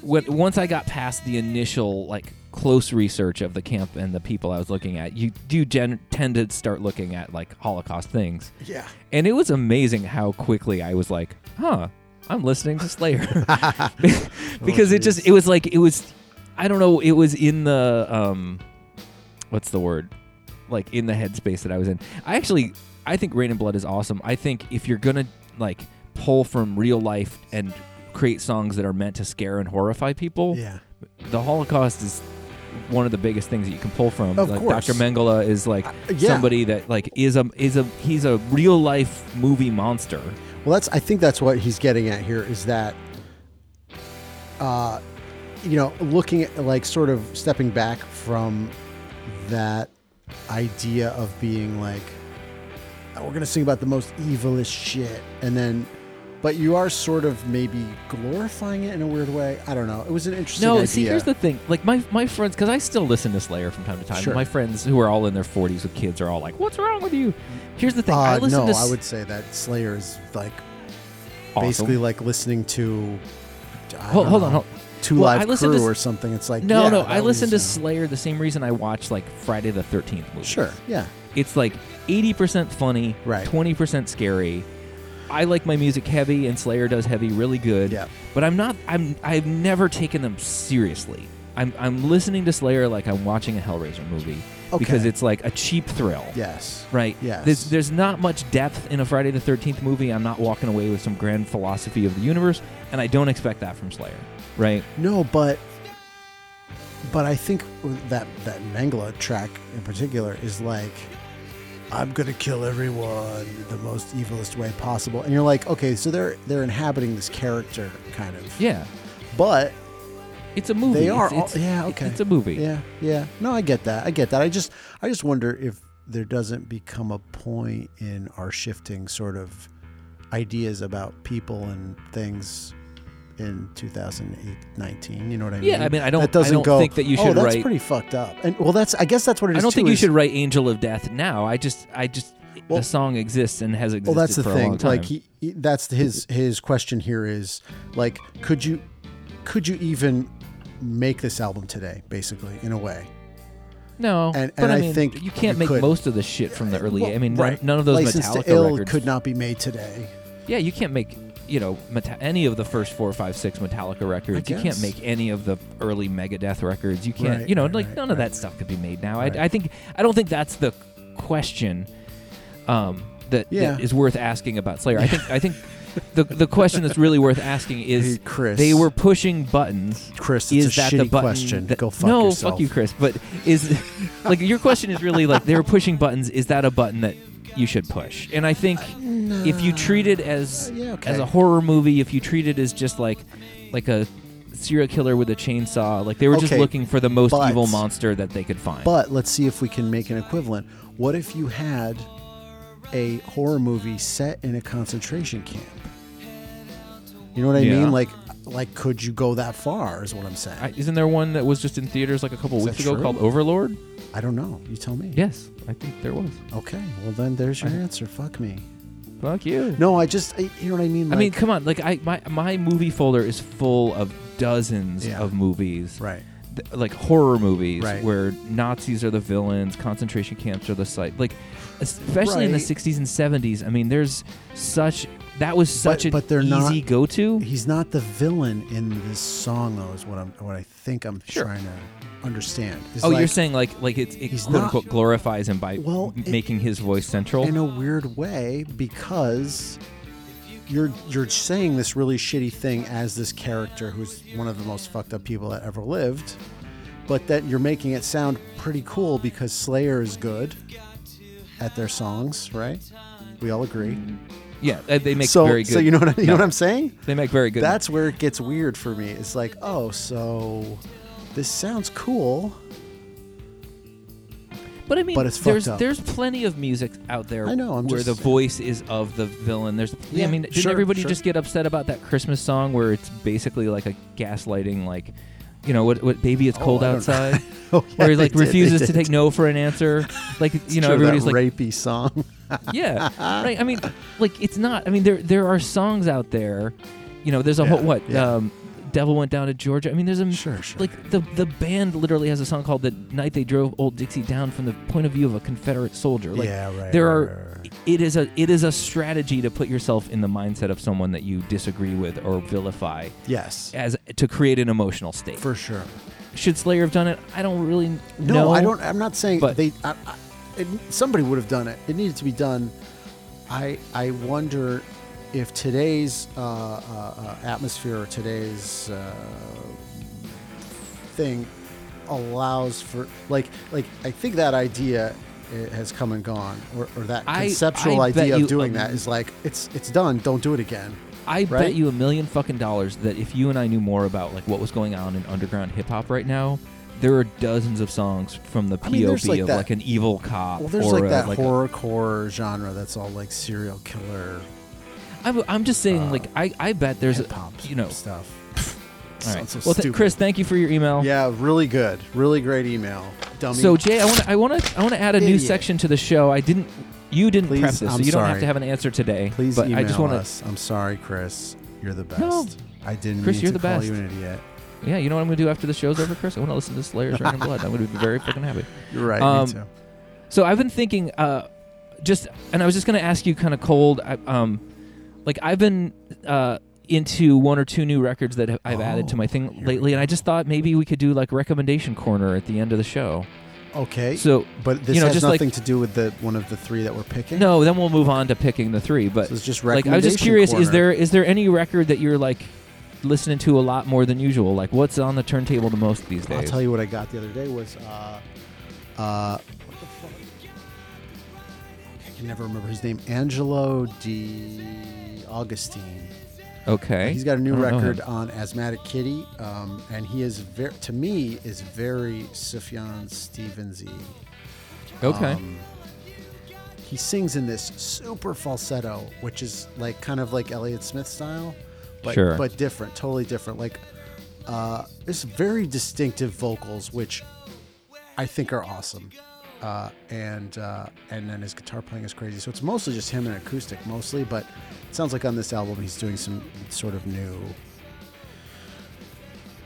Once I got past the initial, like, close research of the camp and the people I was looking at, you do tend to start looking at, like, Holocaust things. Yeah. And it was amazing how quickly I was like, huh, I'm listening to Slayer. Because it was in the, what's the word? Like, in the headspace that I was in. I actually... I think Reign in Blood is awesome. I think if you're gonna like pull from real life and create songs that are meant to scare and horrify people, yeah, the Holocaust is one of the biggest things that you can pull from. Of course. Dr. Mengele is like somebody that like he's a real life movie monster. Well, I think that's what he's getting at here, is that you know, looking at like sort of stepping back from that idea of being like, oh, we're gonna sing about the most evilest shit, and then but you are sort of maybe glorifying it in a weird way. I don't know. It was an interesting idea. No, see, here's the thing. Like, my friends, because I still listen to Slayer from time to time. Sure. My friends who are all in their 40s with kids are all like, what's wrong with you? Here's the thing. I would say that Slayer is, like, awesome. Basically, like, listening to... Hold on. Two Live Crew or something. It's like... No. I listen to Slayer the same reason I watch, like, Friday the 13th movies. Sure, yeah. It's, like, 80% funny, right. 20% scary... I like my music heavy, and Slayer does heavy really good. Yeah. But I've never taken them seriously. I'm listening to Slayer like I'm watching a Hellraiser movie. Okay. Because it's like a cheap thrill. Yes. Right? Yes. There's not much depth in a Friday the 13th movie. I'm not walking away with some grand philosophy of the universe, and I don't expect that from Slayer. Right? No, but I think that Mengele track in particular is like, I'm going to kill everyone the most evilest way possible. And you're like, okay, so they're inhabiting this character, kind of. Yeah. But... it's a movie. They are... It's a movie. Yeah. No, I get that. I just wonder if there doesn't become a point in our shifting sort of ideas about people and things in 2019, you know what I mean? Yeah, I mean, I don't think that you should write... Oh, that's pretty fucked up. And well, that's, I guess that's what it is. I don't think you should write Angel of Death now. The song exists and has existed for a long time. Well, that's the thing. Like, he, that's his question here is, like, could you even make this album today, basically, in a way? No, but I mean, think you can't make most of the shit from the early... none of those License Metallica to Ill records... could not be made today. Yeah, you can't make... you know, any of the first 4, 5, 6 Metallica records. You can't make any of the early Megadeth records. You can't, none of that stuff could be made now. Right. I don't think that's the question that is worth asking about Slayer. I think the question that's really worth asking is, hey, Chris, they were pushing buttons. Chris, it's a shitty question. Go fuck yourself. No, fuck you, Chris. But is like your question is really like, they were pushing buttons. Is that a button that you should push? And I think if you treat it as a horror movie, if you treat it as just like a serial killer with a chainsaw, like they were just looking for the most evil monster that they could find. But let's see if we can make an equivalent. What if you had a horror movie set in a concentration camp? You know what I mean? Like, could you go that far is what I'm saying. Isn't there one that was just in theaters like a couple weeks ago called Overlord? I don't know. You tell me. Yes, I think there was. Okay, well then there's your answer. Fuck me. Fuck you. No, you know what I mean? Like, I mean, come on. Like, my movie folder is full of dozens of movies. Right. Like horror movies where Nazis are the villains, concentration camps are the site. Like, especially in the 60s and 70s, I mean, there's such... that was such an easy go-to. He's not the villain in this song, though, is what I think I'm trying to understand. It's you're saying like it quote-unquote glorifies him by making his voice central? In a weird way, because you're saying this really shitty thing as this character who's one of the most fucked up people that ever lived, but that you're making it sound pretty cool because Slayer is good at their songs, right? We all agree. Yeah, they make very good. So you know what I'm saying? They make very good. That's where it gets weird for me. It's like, oh, so this sounds cool. But I mean, but it's fucked up. There's plenty of music out there where the voice is of the villain. Didn't everybody just get upset about that Christmas song where it's basically like a gaslighting, like, you know, what baby, it's cold outside? Or he like refuses to take no for an answer. Like, you know, everybody's like, rapey song. Yeah, right. I mean, like, it's not... I mean, there are songs out there. You know, there's a whole... Devil Went Down to Georgia. I mean, there's a... Sure. Like, the band literally has a song called The Night They Drove Old Dixie Down from the point of view of a Confederate soldier. Like, There are... It is a strategy to put yourself in the mindset of someone that you disagree with or vilify. Yes. As to create an emotional state. For sure. Should Slayer have done it? I don't really know. No, I'm not saying... Somebody would have done it. It needed to be done. I wonder if today's atmosphere or today's thing allows for like I think that idea has come and gone, or that conceptual idea of doing that is like it's done. Don't do it again. I bet you $1 million fucking dollars that if you and I knew more about like what was going on in underground hip hop right now, there are dozens of songs from the POV like of that, like an evil cop. Well, there's or like that like horrorcore genre that's all like serial killer. I'm just saying, like I bet there's you know stuff. All right. So well, Chris, thank you for your email. Yeah, really good, really great email. Dummy. So Jay, I want to add a new section to the show. You didn't prep this, so you don't have to have an answer today. Please but email I just wanna... us. I'm sorry, Chris. You're the best. No. I didn't Chris, mean you're to the call best. You an idiot. Yeah, you know what I'm going to do after the show's over, Chris? I want to listen to Slayer's Reign in Blood. I'm going to be very fucking happy. You're right, me too. So I've been thinking, and I was just going to ask you kind of cold, like I've been into one or two new records that I've added to my thing lately, and I just thought maybe we could do like Recommendation Corner at the end of the show. Okay, so but this has nothing to do with the one of the three that we're picking. No, then we'll move on to picking the three. But so it's just recommendation. Like I was just curious, corner. Is there any record that you're like listening to a lot more than usual? Like what's on the turntable the most these days? I'll tell you what I got the other day was what the fuck? I can never remember his name. Angelo Di Augustine. Okay, he's got a new record on Asthmatic Kitty, and he is very Sufjan Stevens-y. Okay, he sings in this super falsetto, which is like kind of like Elliott Smith style, but different, totally different. Like it's very distinctive vocals, which I think are awesome. And then his guitar playing is crazy. So it's mostly just him and acoustic mostly, but it sounds like on this album he's doing some sort of new,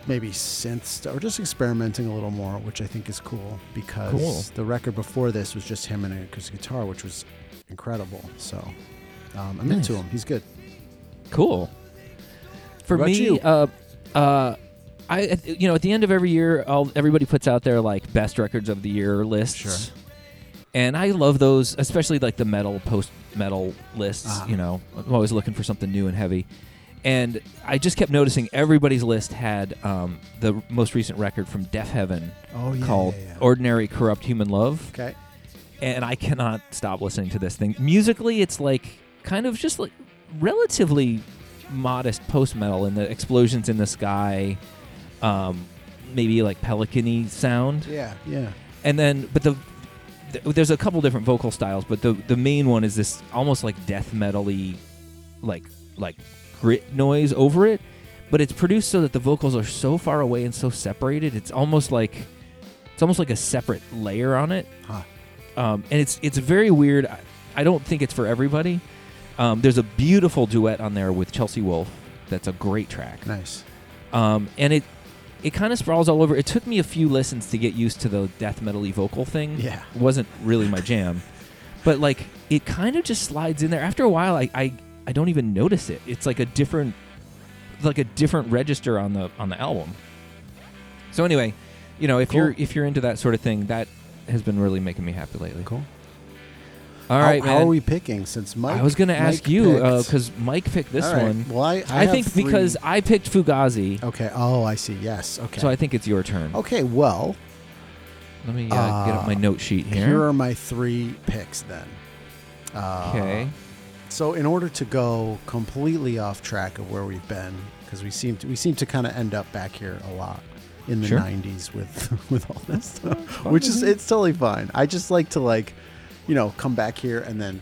maybe synth stuff, or just experimenting a little more, which I think is cool because the record before this was just him and an acoustic guitar, which was incredible. So I'm into him. He's good. Cool. For me, I, you know, at the end of every year, everybody puts out their like best records of the year lists, and I love those, especially like the metal, post-metal lists. You know, I'm always looking for something new and heavy, and I just kept noticing everybody's list had the most recent record from Deaf Heaven called "Ordinary Corrupt Human Love," and I cannot stop listening to this thing. Musically, it's like kind of just like relatively modest post-metal, and the explosions in the sky. Maybe like pelicany sound. Yeah. And then, but there's a couple different vocal styles, but the main one is this almost like death metal-y, like grit noise over it. But it's produced so that the vocals are so far away and so separated. It's almost like a separate layer on it. And it's very weird. I don't think it's for everybody. There's a beautiful duet on there with Chelsea Wolfe. That's a great track. Nice. And it kind of sprawls all over. It took me a few listens to get used to the death metal-y vocal thing. Yeah. It wasn't really my jam. But, like, it kind of just slides in there. After a while, I don't even notice it. It's like a different register on the album. So anyway, you know, if you're into that sort of thing, that has been really making me happy lately. Cool. All right, man. How are we picking? Since Mike, I was going to ask you because Mike picked this one. Well, I think three. Because I picked Fugazi. Okay. Oh, I see. Yes. Okay. So I think it's your turn. Okay. Well, let me get up my note sheet here. Here are my three picks then. Okay. So in order to go completely off track of where we've been, because we seem to kind of end up back here a lot in the '90s with all this stuff, which is it's totally fine. I just like to you know, come back here and then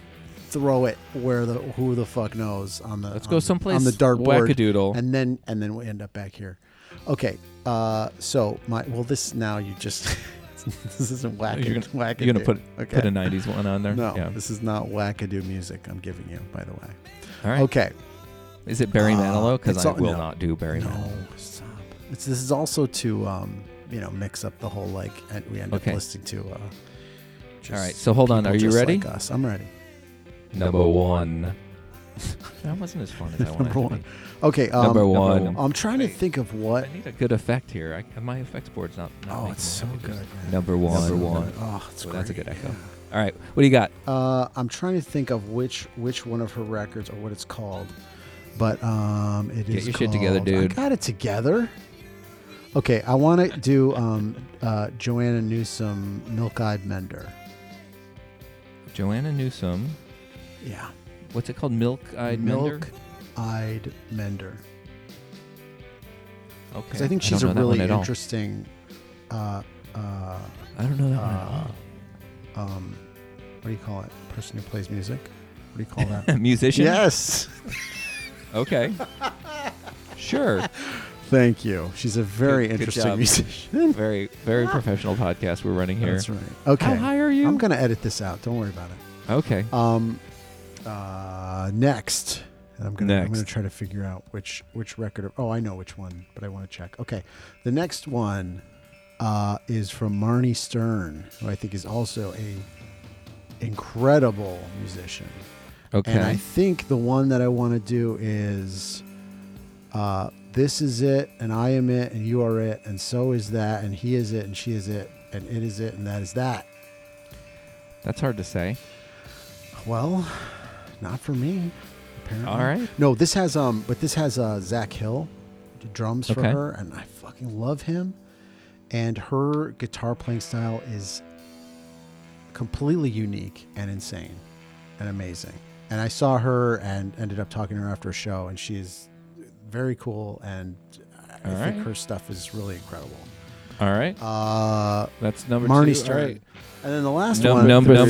throw it where who the fuck knows on the go someplace on the dartboard, whack-a-doodle, and then we end up back here. Okay, so this now you just this isn't whack-a-doodle. You're gonna put a '90s one on there. No, this is not whack-a-doodle music I'm giving you, by the way. All right. Okay. Is it Barry Manilow? Because I will not do Barry Manilow. No, stop. This is also to you know, mix up the whole like we end up listening to. All right, so hold on. Are you ready? Like us. I'm ready. Number one. That wasn't as fun as I wanted. Number one. Okay. Number one. I'm trying to think of what. I need a good effect here. My effects board's not. It's so good. Number one. Oh, it's great. That's a good echo. All right. What do you got? I'm trying to think of which one of her records or what it's called. But it is Get your shit together, dude. I got it together. Okay, I want to do Joanna Newsom, Milk-Eyed Mender. Joanna Newsom? Yeah. What's it called? Milk-Eyed Mender. Okay. Because I think she's a really interesting... I don't know that one at all. What do you call it? Person who plays music? What do you call that? Musician? Yes! Okay. Sure. Thank you. She's a very interesting musician. Very, very professional podcast we're running here. That's right. Okay. How high are you? I'm going to edit this out. Don't worry about it. Okay. Next. And I'm going to try to figure out which record. I know which one, but I want to check. Okay. The next one is from Marnie Stern, who I think is also a incredible musician. Okay. And I think the one that I want to do is This Is It and I Am It and You Are It and So Is That and He Is It and She Is It and It Is It and That Is That. That's hard to say. Well, not for me, apparently. All right. No, this has Zach Hill drums for her, and I fucking love him. And her guitar playing style is completely unique and insane and amazing. And I saw her and ended up talking to her after a show, and she's very cool, and I think her stuff is really incredible. All right. That's number Marnie Stern. All right. And then the last one. Number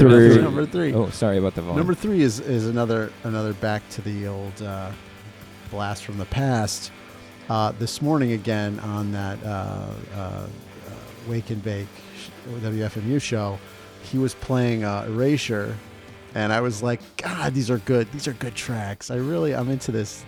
three. Oh, sorry about the volume. Number three is another back to the old blast from the past. This morning, again, on that Wake and Bake WFMU show, he was playing Erasure. And I was like, God, these are good. These are good tracks. I'm into this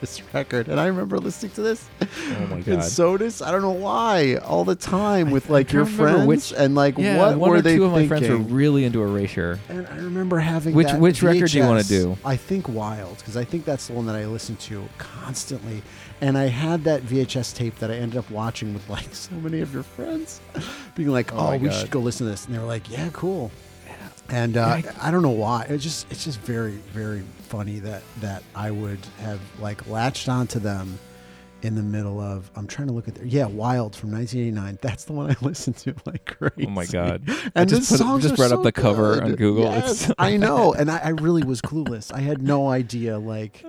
this record. And I remember listening to this. Oh my God. In Sodas, I don't know why, all the time with like your friends and like what were they thinking? One or two of my friends were really into Erasure. And I remember having that. Which record do you want to do? I think Wild, because I think that's the one that I listened to constantly. And I had that VHS tape that I ended up watching with like so many of your friends, being like, oh we should go listen to this, and they were like, yeah, cool. And I don't know why. It's just very, very funny that I would have like latched onto them in the middle of. I'm trying to look at Wild from 1989. That's the one I listened to like crazy. Oh my God! And this song just read up the cover on Google. Yes, I know, and I really was clueless. I had no idea, like,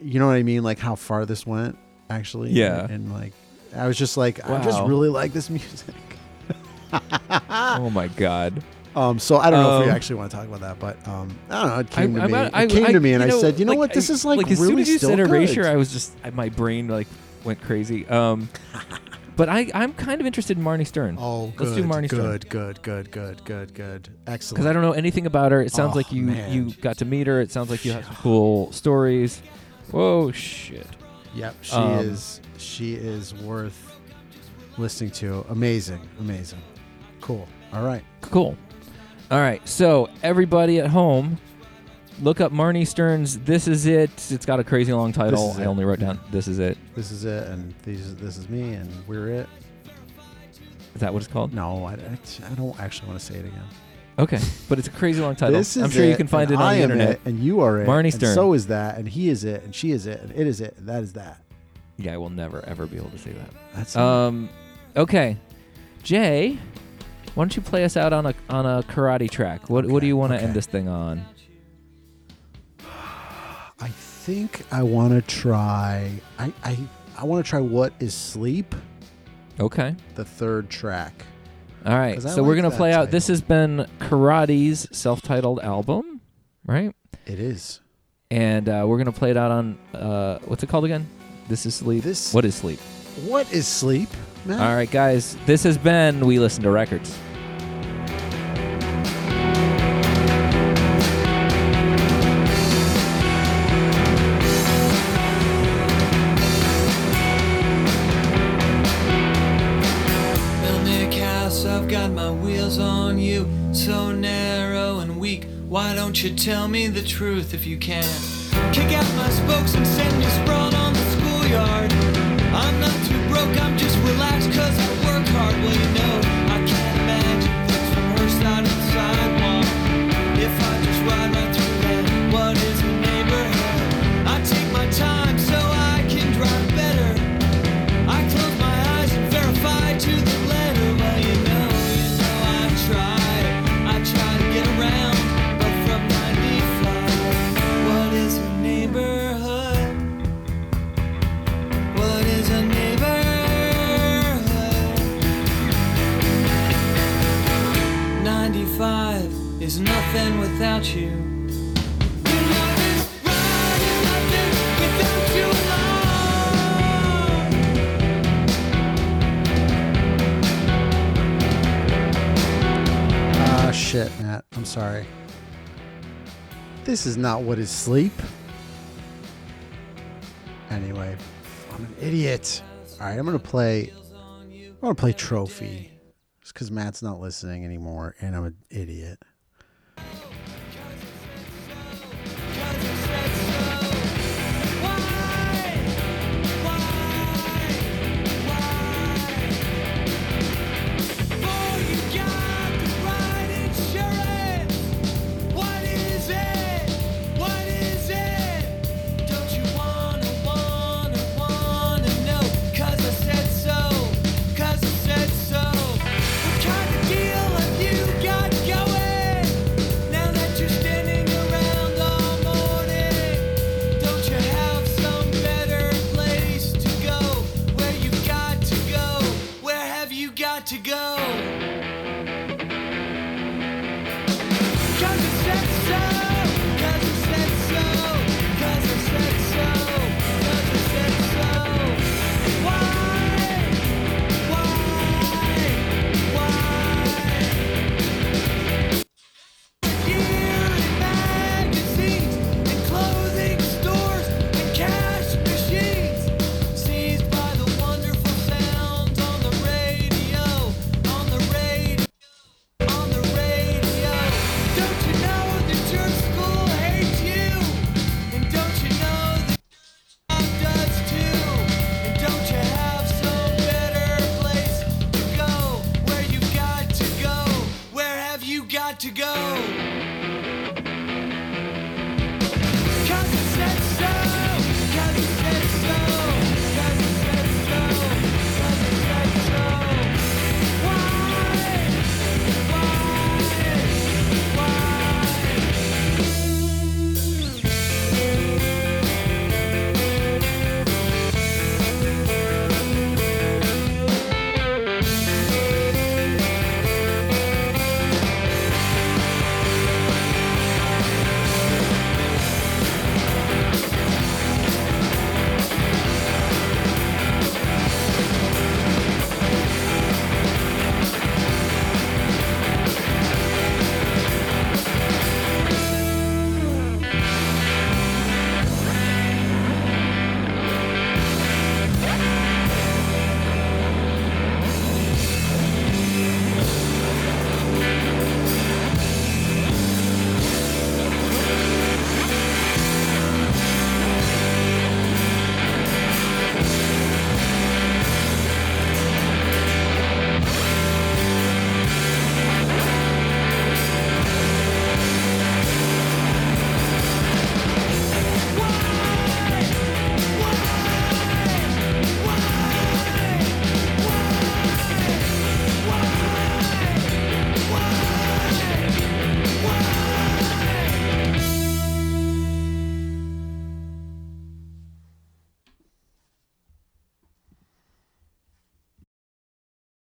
you know what I mean, like how far this went actually. Yeah, and like I was just like, wow. I just really like this music. Oh my God. So I don't know if we actually want to talk about that, but I don't know. It came to me. I said, you know what? This is like really still good. As soon as you said Erasure, I was just my brain like went crazy. But I'm kind of interested in Marnie Stern. Oh, good. Let's do Marnie Stern. Good. Excellent. Because I don't know anything about her. It sounds like you got to meet her. It sounds like you have some cool stories. Whoa, shit. Yep, she is worth listening to. Amazing. Cool. All right, so everybody at home, look up Marnie Stern's This Is It. It's got a crazy long title. I only wrote down This Is It. This Is It, and this is me, and we're it. Is that what it's called? No, I don't actually want to say it again. Okay, but it's a crazy long title. This is I'm sure it, you can find it on the internet. It, and you are it, Marnie Stern. And so is that, and he is it, and she is it, and it is it, and that is that. Yeah, I will never, ever be able to say that. That's okay, Jay... Why don't you play us out on a karate track? What do you want to end this thing on? I think I want to try. I want to try What Is Sleep? Okay. The third track. All right. So we're gonna play out. This has been Karate's self-titled album, right? It is. And we're gonna play it out on what's it called again? This is Sleep. What Is Sleep? What Is Sleep? Man. All right, guys. This has been We Listen to Records. Build me a house, I've got my wheels on you. So narrow and weak. Why don't you tell me the truth if you can? Kick out my spokes and send me sprawled on the schoolyard. I'm not too broke, I'm just relaxed, cause I work hard, well you know, I can't imagine things from her sorry. This is not what is sleep. Anyway, I'm an idiot. All right, I'm gonna play Trophy. It's because Matt's not listening anymore, and I'm an idiot.